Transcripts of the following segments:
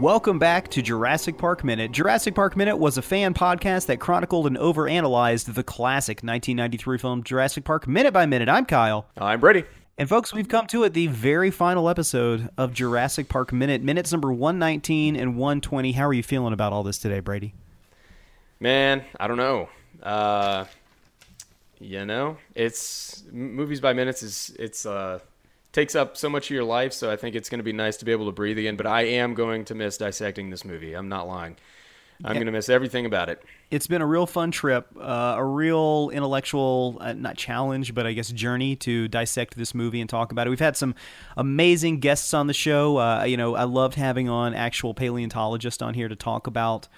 Welcome back to Jurassic Park Minute. Jurassic Park Minute was a fan podcast that chronicled and overanalyzed the classic 1993 film Jurassic Park minute by minute. I'm Kyle. I'm Brady. And folks, we've come to it, the very final episode of Jurassic Park Minute, minutes number 119 and 120. How are you feeling about all this today, Brady? Man, I don't know. You know, it's movies by minutes is takes up so much of your life, so I think it's going to be nice to be able to breathe again, but I am going to miss dissecting this movie. I'm not lying. I'm going to miss everything about it. It's been a real fun trip, a real intellectual, not challenge, but I guess journey to dissect this movie and talk about it. We've had some amazing guests on the show. You know, I loved having on actual paleontologists on here to talk about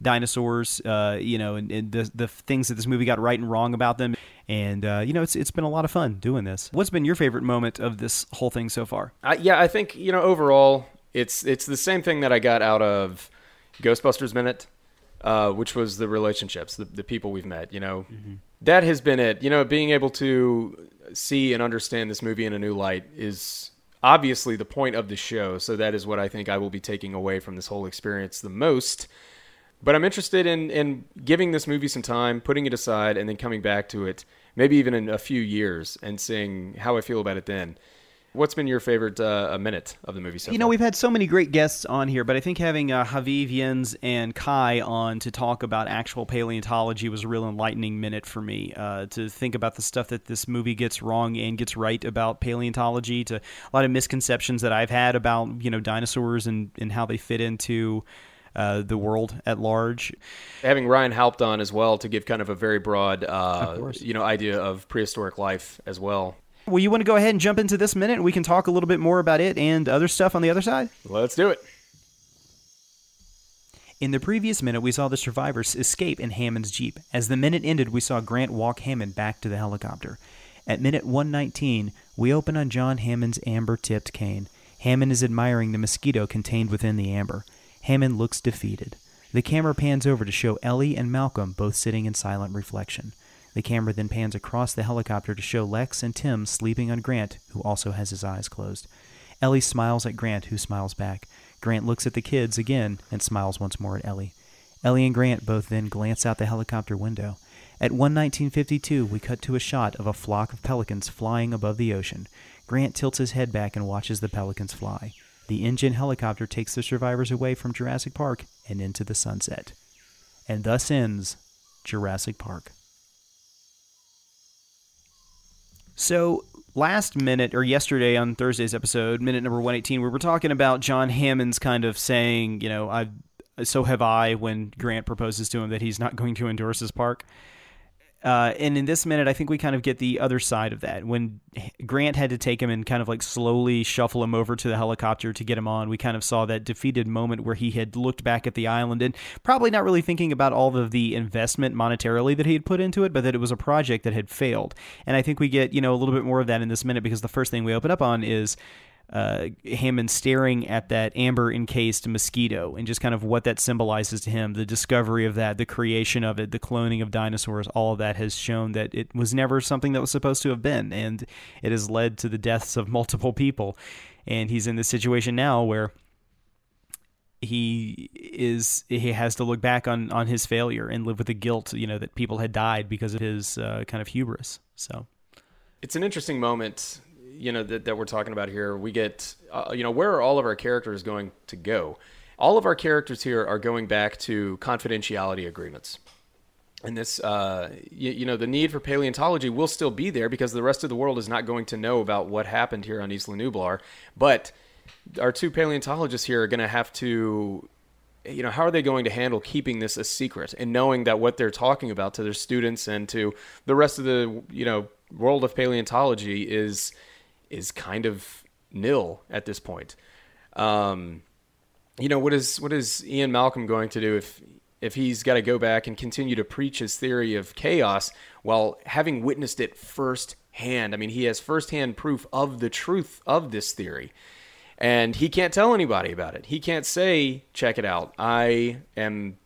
dinosaurs, you know, and the things that this movie got right and wrong about them. And, you know, it's been a lot of fun doing this. What's been your favorite moment of this whole thing so far? Yeah, I think, you know, overall, it's the same thing that I got out of Ghostbusters Minute, which was the relationships, the people we've met, you know. Mm-hmm. That has been it. You know, being able to see and understand this movie in a new light is obviously the point of the show. So that is what I think I will be taking away from this whole experience the most. But I'm interested in giving this movie some time, putting it aside, and then coming back to it, maybe even in a few years, and seeing how I feel about it then. What's been your favorite minute of the movie so far? You know, we've had so many great guests on here, but I think having Javier, Jens, and Kai on to talk about actual paleontology was a real enlightening minute for me, to think about the stuff that this movie gets wrong and gets right about paleontology, to a lot of misconceptions that I've had about, you know, dinosaurs and how they fit into the world at large. Having Ryan helped on as well to give kind of a very broad, you know, idea of prehistoric life as well. Well, you want to go ahead and jump into this minute and we can talk a little bit more about it and other stuff on the other side? Let's do it. In the previous minute, we saw the survivors escape in Hammond's Jeep. As the minute ended, we saw Grant walk Hammond back to the helicopter. At minute 119, we open on John Hammond's amber-tipped cane. Hammond is admiring the mosquito contained within the amber. Hammond looks defeated. The camera pans over to show Ellie and Malcolm both sitting in silent reflection. The camera then pans across the helicopter to show Lex and Tim sleeping on Grant, who also has his eyes closed. Ellie smiles at Grant, who smiles back. Grant looks at the kids again and smiles once more at Ellie. Ellie and Grant both then glance out the helicopter window. At 1:19:52, we cut to a shot of a flock of pelicans flying above the ocean. Grant tilts his head back and watches the pelicans fly. The engine helicopter takes the survivors away from Jurassic Park and into the sunset. And thus ends Jurassic Park. So last minute, or yesterday on Thursday's episode, minute number 118, we were talking about John Hammond's kind of saying, you know, so have I, when Grant proposes to him that he's not going to endorse his park. And in this minute, I think we kind of get the other side of that. When Grant had to take him and kind of like slowly shuffle him over to the helicopter to get him on, we kind of saw that defeated moment where he had looked back at the island and probably not really thinking about all of the investment monetarily that he had put into it, but that it was a project that had failed. And I think we get, you know, a little bit more of that in this minute, because the first thing we open up on is Hammond staring at that amber encased mosquito and just kind of what that symbolizes to him, the discovery of that, the creation of it, the cloning of dinosaurs. All of that has shown that it was never something that was supposed to have been, and it has led to the deaths of multiple people. And he's in this situation now where he has to look back on his failure and live with the guilt, you know, that people had died because of his kind of hubris. So it's an interesting moment, you know, that we're talking about here. We get, you know, where are all of our characters going to go? All of our characters here are going back to confidentiality agreements. And this, you know, the need for paleontology will still be there because the rest of the world is not going to know about what happened here on East Nublar. But our two paleontologists here are going to have to, you know, how are they going to handle keeping this a secret and knowing that what they're talking about to their students and to the rest of the, you know, world of paleontology is kind of nil at this point. You know, what is Ian Malcolm going to do if he's got to go back and continue to preach his theory of chaos while having witnessed it firsthand? I mean, he has firsthand proof of the truth of this theory, and he can't tell anybody about it. He can't say, check it out, I am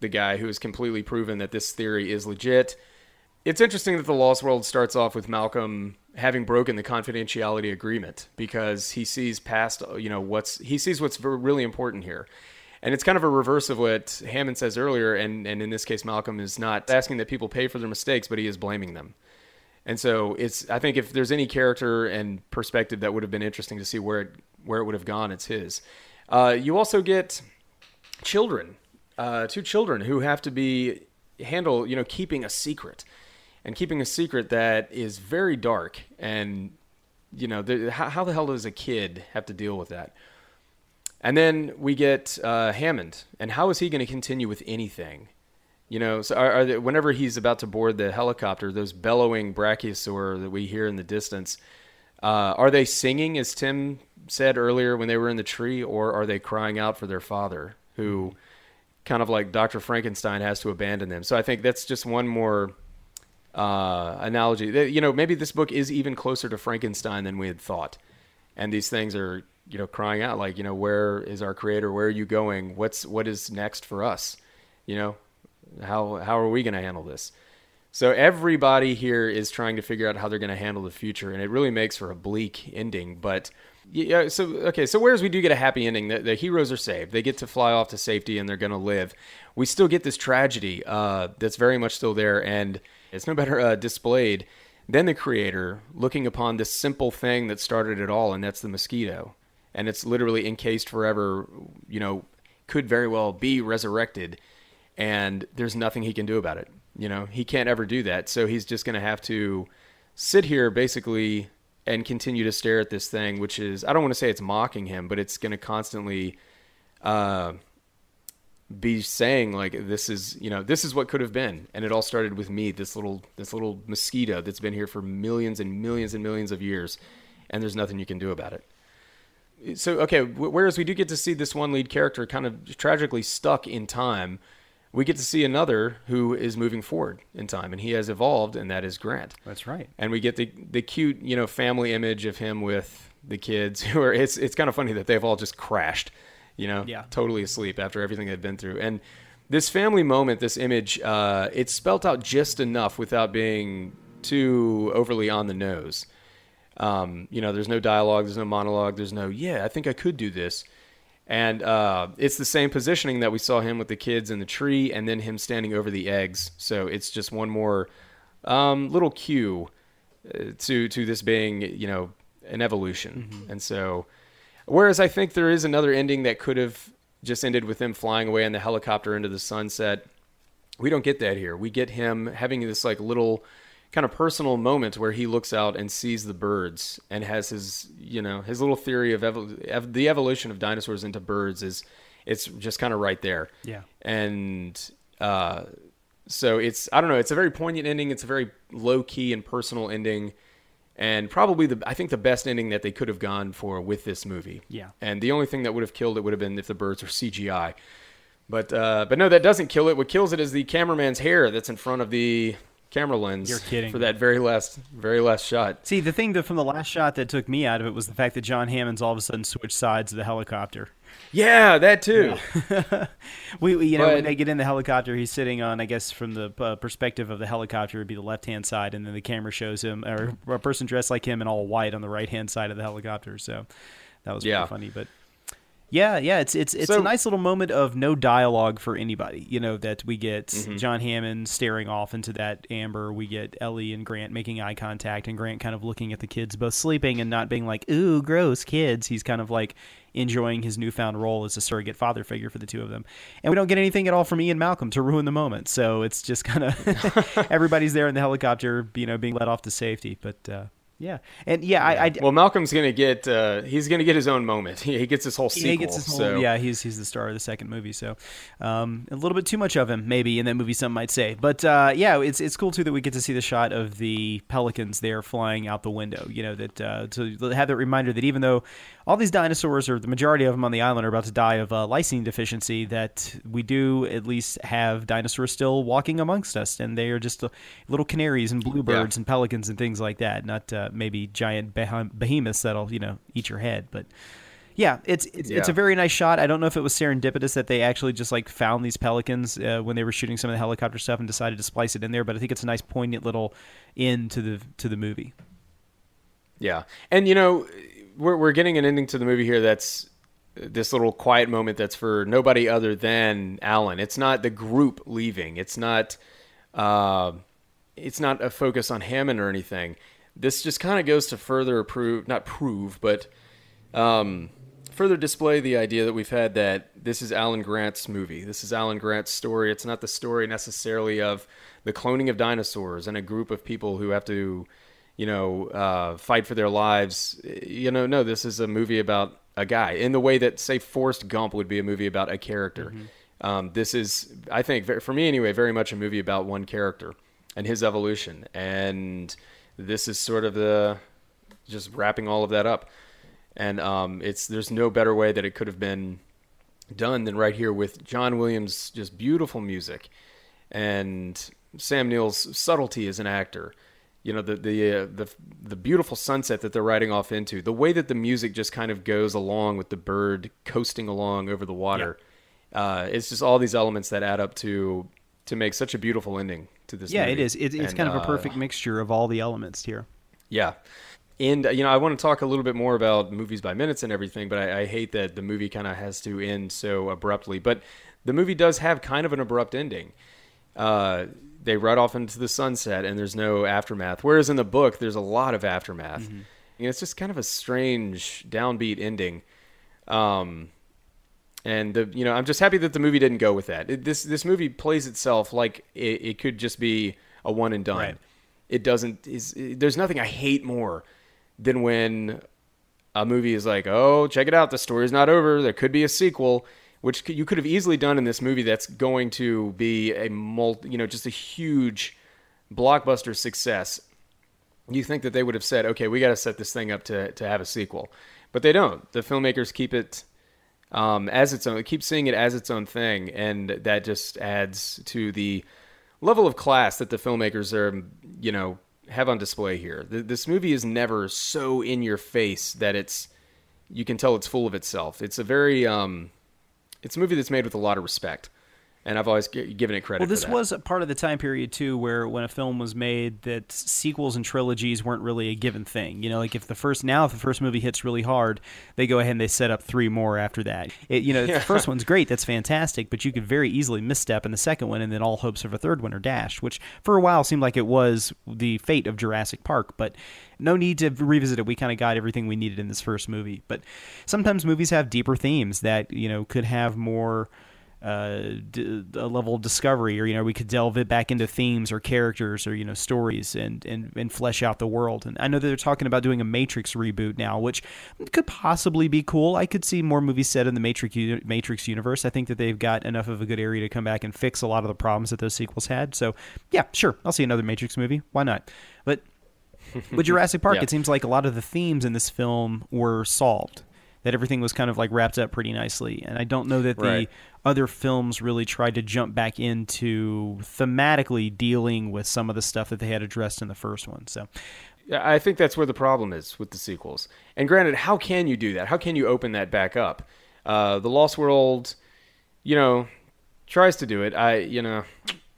the guy who has completely proven that this theory is legit. It's interesting that The Lost World starts off with Malcolm having broken the confidentiality agreement because he sees what's really important here. And it's kind of a reverse of what Hammond says earlier. And in this case, Malcolm is not asking that people pay for their mistakes, but he is blaming them. And so it's, I think if there's any character and perspective that would have been interesting to see where it would have gone, it's his. You also get children, two children who have to handle, you know, keeping a secret and keeping a secret that is very dark. And, you know, how the hell does a kid have to deal with that? And then we get Hammond, and how is he going to continue with anything? You know, so whenever he's about to board the helicopter, those bellowing brachiosaur that we hear in the distance, are they singing, as Tim said earlier when they were in the tree, or are they crying out for their father, who kind of like Dr. Frankenstein has to abandon them? So I think that's just one more analogy. You know, maybe this book is even closer to Frankenstein than we had thought. And these things are, you know, crying out like, you know, where is our creator? Where are you going? What is next for us? You know, how are we going to handle this? So everybody here is trying to figure out how they're going to handle the future. And it really makes for a bleak ending, but yeah. So, okay. So whereas we do get a happy ending, the heroes are saved. They get to fly off to safety and they're going to live. We still get this tragedy, that's very much still there, and it's no better displayed than the creator looking upon this simple thing that started it all. And that's the mosquito. And it's literally encased forever, you know, could very well be resurrected, and there's nothing he can do about it. You know, he can't ever do that. So he's just going to have to sit here basically and continue to stare at this thing, which is, I don't want to say it's mocking him, but it's going to constantly be saying like, this is, you know, this is what could have been. And it all started with me, this little mosquito that's been here for millions and millions and millions of years. And there's nothing you can do about it. So, okay, whereas we do get to see this one lead character kind of tragically stuck in time, we get to see another who is moving forward in time, and he has evolved, and that is Grant. That's right. And we get the cute, you know, family image of him with the kids who are, it's kind of funny that they've all just crashed, you know, totally asleep after everything they've been through. And this family moment, this image, it's spelt out just enough without being too overly on the nose. You know, there's no dialogue, there's no monologue, there's no, yeah, I think I could do this. And, it's the same positioning that we saw him with the kids in the tree and then him standing over the eggs. So it's just one more, little cue to this being, you know, an evolution. Mm-hmm. And so, whereas I think there is another ending that could have just ended with him flying away in the helicopter into the sunset. We don't get that here. We get him having this like little kind of personal moment where he looks out and sees the birds and has his, you know, his little theory of the evolution of dinosaurs into birds is, it's just kind of right there. Yeah. And so it's, I don't know, it's a very poignant ending. It's a very low key and personal ending, and probably I think the best ending that they could have gone for with this movie. Yeah. And the only thing that would have killed it would have been if the birds were CGI, but no, that doesn't kill it. What kills it is the cameraman's hair that's in front of the camera lens. You're kidding. For that very last shot. See, the thing that from the last shot that took me out of it was the fact that John Hammond's all of a sudden switched sides of the helicopter. Yeah, that too. Yeah. When they get in the helicopter, he's sitting on, I guess, from the perspective of the helicopter, it'd be the left-hand side, and then the camera shows him, or a person dressed like him in all white on the right-hand side of the helicopter. So that was pretty funny, but. Yeah, it's a nice little moment of no dialogue for anybody, you know, that we get John Hammond staring off into that amber. We get Ellie and Grant making eye contact, and Grant kind of looking at the kids, both sleeping and not being like, ooh, gross kids. He's kind of like enjoying his newfound role as a surrogate father figure for the two of them. And we don't get anything at all from Ian Malcolm to ruin the moment. So it's just kind of everybody's there in the helicopter, you know, being led off to safety. But Well, Malcolm's going to get his own moment. He gets his whole sequel. He's the star of the second movie, so a little bit too much of him maybe in that movie, some might say. But it's cool too that we get to see the shot of the pelicans there flying out the window. You know, that to have that reminder that even though all these dinosaurs, or the majority of them on the island, are about to die of lysine deficiency, that we do at least have dinosaurs still walking amongst us, and they are just little canaries and bluebirds and pelicans and things like that. Not maybe giant behemoths that'll, you know, eat your head. But yeah, it's a very nice shot. I don't know if it was serendipitous that they actually just like found these pelicans when they were shooting some of the helicopter stuff and decided to splice it in there, but I think it's a nice poignant little end to the movie. Yeah. And you know, we're getting an ending to the movie here that's this little quiet moment that's for nobody other than Alan. It's not the group leaving. It's not a focus on Hammond or anything. This just kind of goes to further further display the idea that we've had that this is Alan Grant's movie. This is Alan Grant's story. It's not the story necessarily of the cloning of dinosaurs and a group of people who have to, fight for their lives. No, this is a movie about a guy in the way that, say, Forrest Gump would be a movie about a character. Mm-hmm. This is, I think, for me anyway, very much a movie about one character and his evolution. And this is sort of just wrapping all of that up. And there's no better way that it could have been done than right here with John Williams' just beautiful music and Sam Neill's subtlety as an actor. The beautiful sunset that they're riding off into, the way that the music just kind of goes along with the bird coasting along over the water. Yeah. It's just all these elements that add up to make such a beautiful ending to this movie. Yeah, it is. It's kind of a perfect mixture of all the elements here. Yeah. And, I want to talk a little bit more about movies by minutes and everything, but I hate that the movie kind of has to end so abruptly. But the movie does have kind of an abrupt ending. They ride off into the sunset, and there's no aftermath. Whereas in the book, there's a lot of aftermath. Mm-hmm. It's just kind of a strange, downbeat ending. I'm just happy that the movie didn't go with that. This movie plays itself like it could just be a one and done. Right. It doesn't. There's nothing I hate more than when a movie is like, oh, check it out, the story's not over, there could be a sequel, which you could have easily done in this movie that's going to be just a huge blockbuster success. You think that they would have said, okay, we got to set this thing up to have a sequel, but they don't. The filmmakers keep it as its own. They keep seeing it as its own thing, and that just adds to the level of class that the filmmakers are, have on display here. This movie is never so in your face that you can tell it's full of itself. It's a very, it's a movie that's made with a lot of respect, and I've always given it credit for that. Well, this was a part of the time period too, where when a film was made, that sequels and trilogies weren't really a given thing. If the first movie hits really hard, they go ahead and they set up three more after that. The first one's great, that's fantastic, but you could very easily misstep in the second one, and then all hopes of a third one are dashed, which for a while seemed like it was the fate of Jurassic Park, but no need to revisit it. We kind of got everything we needed in this first movie. But sometimes movies have deeper themes that, could have more a level of discovery, or we could delve it back into themes or characters or stories and flesh out the world. And I know that they're talking about doing a Matrix reboot now, which could possibly be cool. I could see more movies set in the Matrix universe. I think that they've got enough of a good area to come back and fix a lot of the problems that those sequels had. So yeah, sure, I'll see another Matrix movie. Why not? But with Jurassic Park, It seems like a lot of the themes in this film were solved. That everything was kind of like wrapped up pretty nicely. And I don't know that the other films really tried to jump back into thematically dealing with some of the stuff that they had addressed in the first one. So I think that's where the problem is with the sequels. And granted, how can you do that? How can you open that back up? The Lost World, tries to do it.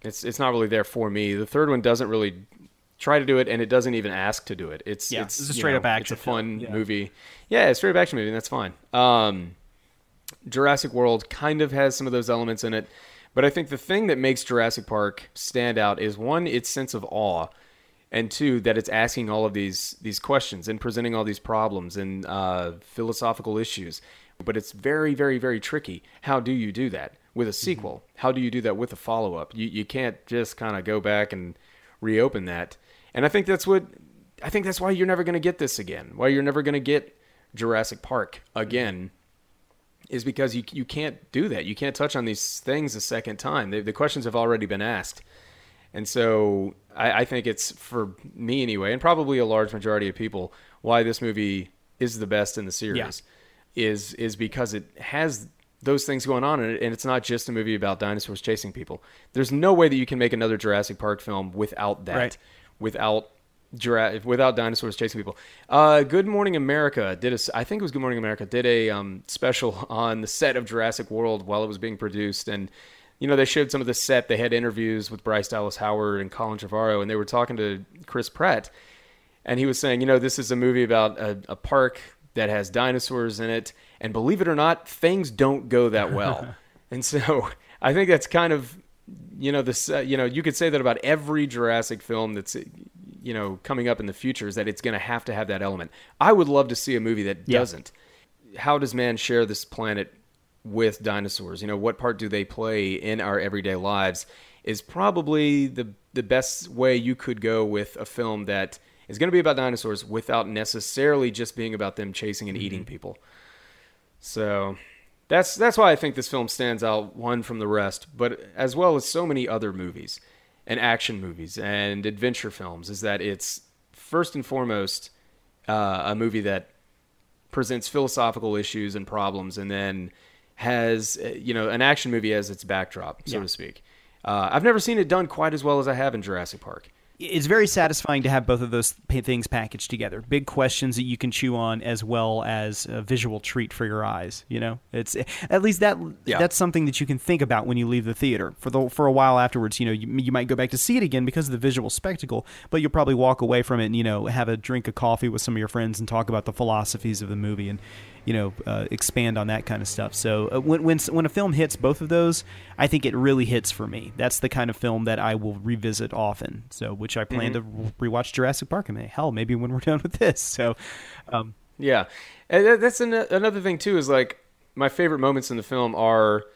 It's not really there for me. The third one doesn't really try to do it, and it doesn't even ask to do it. It's a straight-up action. It's a fun movie. Yeah, it's a straight-up action movie, and that's fine. Jurassic World kind of has some of those elements in it, but I think the thing that makes Jurassic Park stand out is, one, its sense of awe, and two, that it's asking all of these questions and presenting all these problems and philosophical issues. But it's very, very, very tricky. How do you do that with a sequel? Mm-hmm. How do you do that with a follow-up? You can't just kind of go back and reopen that. And I think that's why you're never going to get this again. Why you're never going to get Jurassic Park again is because you can't do that. You can't touch on these things a second time. The questions have already been asked. And so I think it's, for me anyway, and probably a large majority of people, why this movie is the best in the series is because it has those things going on in it, and it's not just a movie about dinosaurs chasing people. There's no way that you can make another Jurassic Park film without that. Right. Without dinosaurs chasing people. Good Morning America did a special on the set of Jurassic World while it was being produced, and they showed some of the set. They had interviews with Bryce Dallas Howard and Colin Trevorrow, and they were talking to Chris Pratt, and he was saying, this is a movie about a park that has dinosaurs in it, And believe it or not, things don't go that well. And so I think that's kind of, you know, this, you could say that about every Jurassic film that's, you know, coming up in the future, is that it's going to have that element. I would love to see a movie that doesn't. How does man share this planet with dinosaurs? You know, what part do they play in our everyday lives is probably the best way you could go with a film that is going to be about dinosaurs without necessarily just being about them chasing and eating people. So that's why I think this film stands out one from the rest, but as well as so many other movies and action movies and adventure films, is that it's first and foremost a movie that presents philosophical issues and problems, and then has, you know, an action movie as its backdrop, so to speak. I've never seen it done quite as well as I have in Jurassic Park. It's very satisfying to have both of those things packaged together. Big questions that you can chew on, as well as a visual treat for your eyes. You know, it's at least that that's something that you can think about when you leave the theater for a while afterwards. You know, you might go back to see it again because of the visual spectacle, but you'll probably walk away from it and, you know, have a drink of coffee with some of your friends and talk about the philosophies of the movie and, you know, expand on that kind of stuff. So when a film hits both of those, I think it really hits for me. That's the kind of film that I will revisit often. So, which I plan to rewatch Jurassic Park and hell, maybe when we're done with this. So, and that's another thing too, is like my favorite moments in the film are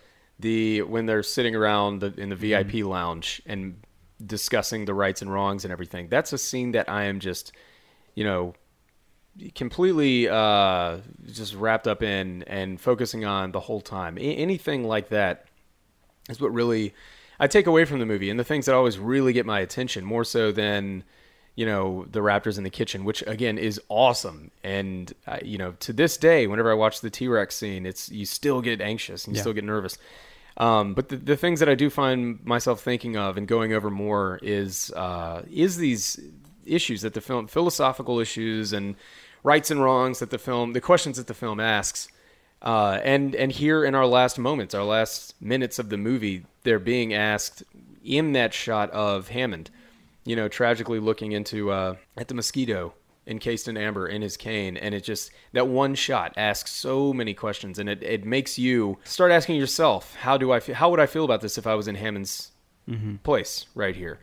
when they're sitting around in the VIP lounge and discussing the rights and wrongs and everything. That's a scene that I am just, you know, completely just wrapped up in and focusing on the whole time. Anything like that is what really I take away from the movie, and the things that always really get my attention, more so than, you know, the raptors in the kitchen, which again is awesome. And you know, to this day, whenever I watch the T-Rex scene, you still get anxious and you still get nervous. But the things that I do find myself thinking of and going over more is these issues that the film, philosophical issues and rights and wrongs that the questions that the film asks, and here in our last minutes of the movie, they're being asked in that shot of Hammond, you know, tragically looking into at the mosquito encased in amber in his cane, and it just, that one shot asks so many questions, and it makes you start asking yourself, how would I feel about this if I was in Hammond's place right here?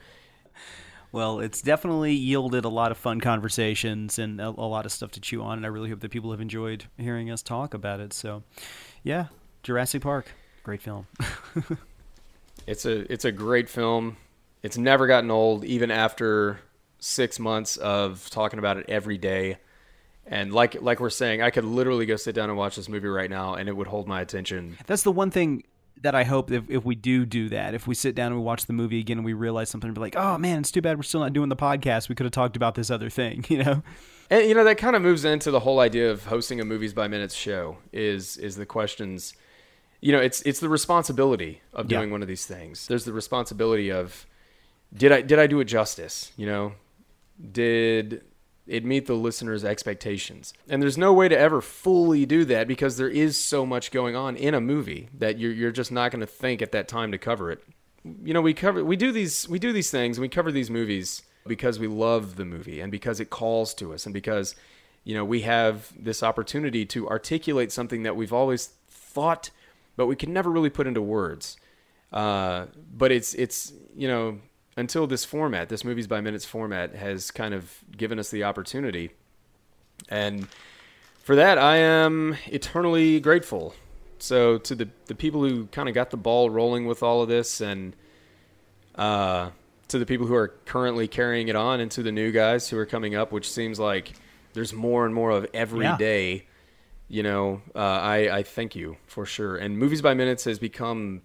Well, it's definitely yielded a lot of fun conversations and a lot of stuff to chew on, and I really hope that people have enjoyed hearing us talk about it. So, yeah, Jurassic Park, great film. It's a great film. It's never gotten old, even after 6 months of talking about it every day. And like we're saying, I could literally go sit down and watch this movie right now, and it would hold my attention. That's the one thing that I hope, if we do that, if we sit down and we watch the movie again and we realize something, be like, oh man, it's too bad we're still not doing the podcast. We could have talked about this other thing, you know? And, you know, that kind of moves into the whole idea of hosting a Movies by Minutes show is the questions, you know, it's the responsibility of doing one of these things. There's the responsibility of, did I do it justice? You know, did it meet the listener's expectations? And there's no way to ever fully do that, because there is so much going on in a movie that you're just not going to think at that time to cover it. You know, we do these things, and we cover these movies because we love the movie, and because it calls to us, and because, you know, we have this opportunity to articulate something that we've always thought, but we can never really put into words. But it's, you know, until this format, this Movies by Minutes format, has kind of given us the opportunity. And for that, I am eternally grateful. So to the people who kind of got the ball rolling with all of this, and to the people who are currently carrying it on, and to the new guys who are coming up, which seems like there's more and more of every day, you know, I thank you for sure. And Movies by Minutes has become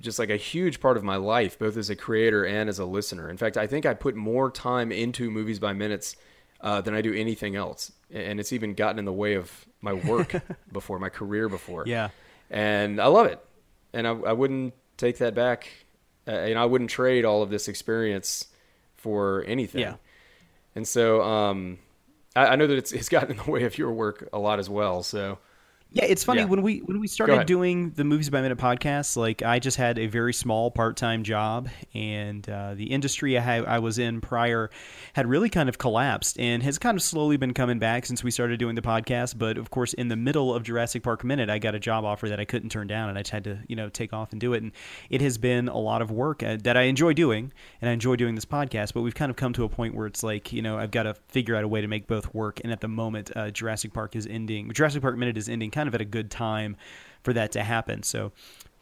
just like a huge part of my life, both as a creator and as a listener. In fact, I think I put more time into Movies by Minutes than I do anything else. And it's even gotten in the way of my work before, my career before. Yeah. And I love it. And I wouldn't take that back. And I wouldn't trade all of this experience for anything. Yeah. And so I know that it's gotten in the way of your work a lot as well. So Yeah, it's funny when we started doing the Movies by Minute podcast, like I just had a very small part-time job, and the industry I was in prior had really kind of collapsed and has kind of slowly been coming back since we started doing the podcast. But of course, in the middle of Jurassic Park Minute, I got a job offer that I couldn't turn down, and I just had to, you know, take off and do it. And it has been a lot of work that I enjoy doing, and I enjoy doing this podcast. But we've kind of come to a point where it's like, you know, I've got to figure out a way to make both work. And at the moment, Jurassic Park Minute is ending kind of at a good time for that to happen. So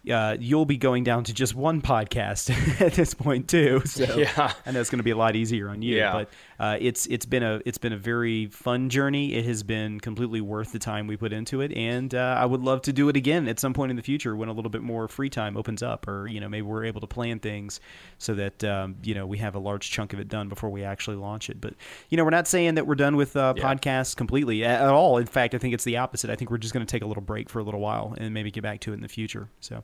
you'll be going down to just one podcast at this point too. So yeah. I know it's going to be a lot easier on you, but it's been a very fun journey. It has been completely worth the time we put into it. And I would love to do it again at some point in the future when a little bit more free time opens up, or, you know, maybe we're able to plan things so that, you know, we have a large chunk of it done before we actually launch it. But, you know, we're not saying that we're done with podcasts completely at all. In fact, I think it's the opposite. I think we're just going to take a little break for a little while and maybe get back to it in the future. So,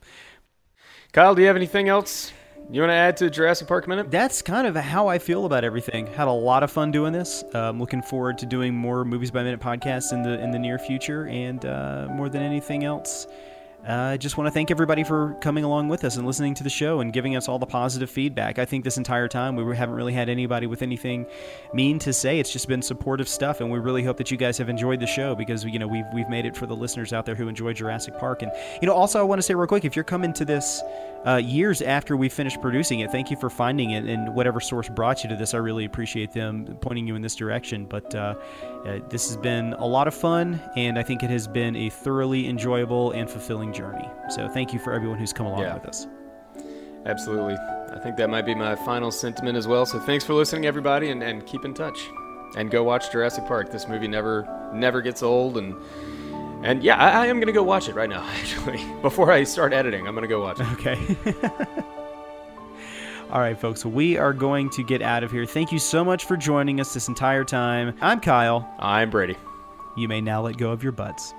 Kyle, do you have anything else you want to add to Jurassic Park Minute? That's kind of how I feel about everything. Had a lot of fun doing this. I'm looking forward to doing more Movies by Minute podcasts in the near future. And more than anything else, I just want to thank everybody for coming along with us and listening to the show and giving us all the positive feedback. I think this entire time we haven't really had anybody with anything mean to say. It's just been supportive stuff, and we really hope that you guys have enjoyed the show, because, you know, we've made it for the listeners out there who enjoy Jurassic Park. And, you know, also I want to say real quick, if you're coming to this years after we finished producing it, thank you for finding it, and whatever source brought you to this, I really appreciate them pointing you in this direction. But this has been a lot of fun, and I think it has been a thoroughly enjoyable and fulfilling journey. So thank you for everyone who's come along with us. Absolutely. I think that might be my final sentiment as well. So thanks for listening, everybody, and keep in touch, and go watch Jurassic Park. This movie never gets old, and yeah, I am going to go watch it right now, actually. Before I start editing, I'm going to go watch it. Okay. All right, folks, we are going to get out of here. Thank you so much for joining us this entire time. I'm Kyle. I'm Brady. You may now let go of your butts.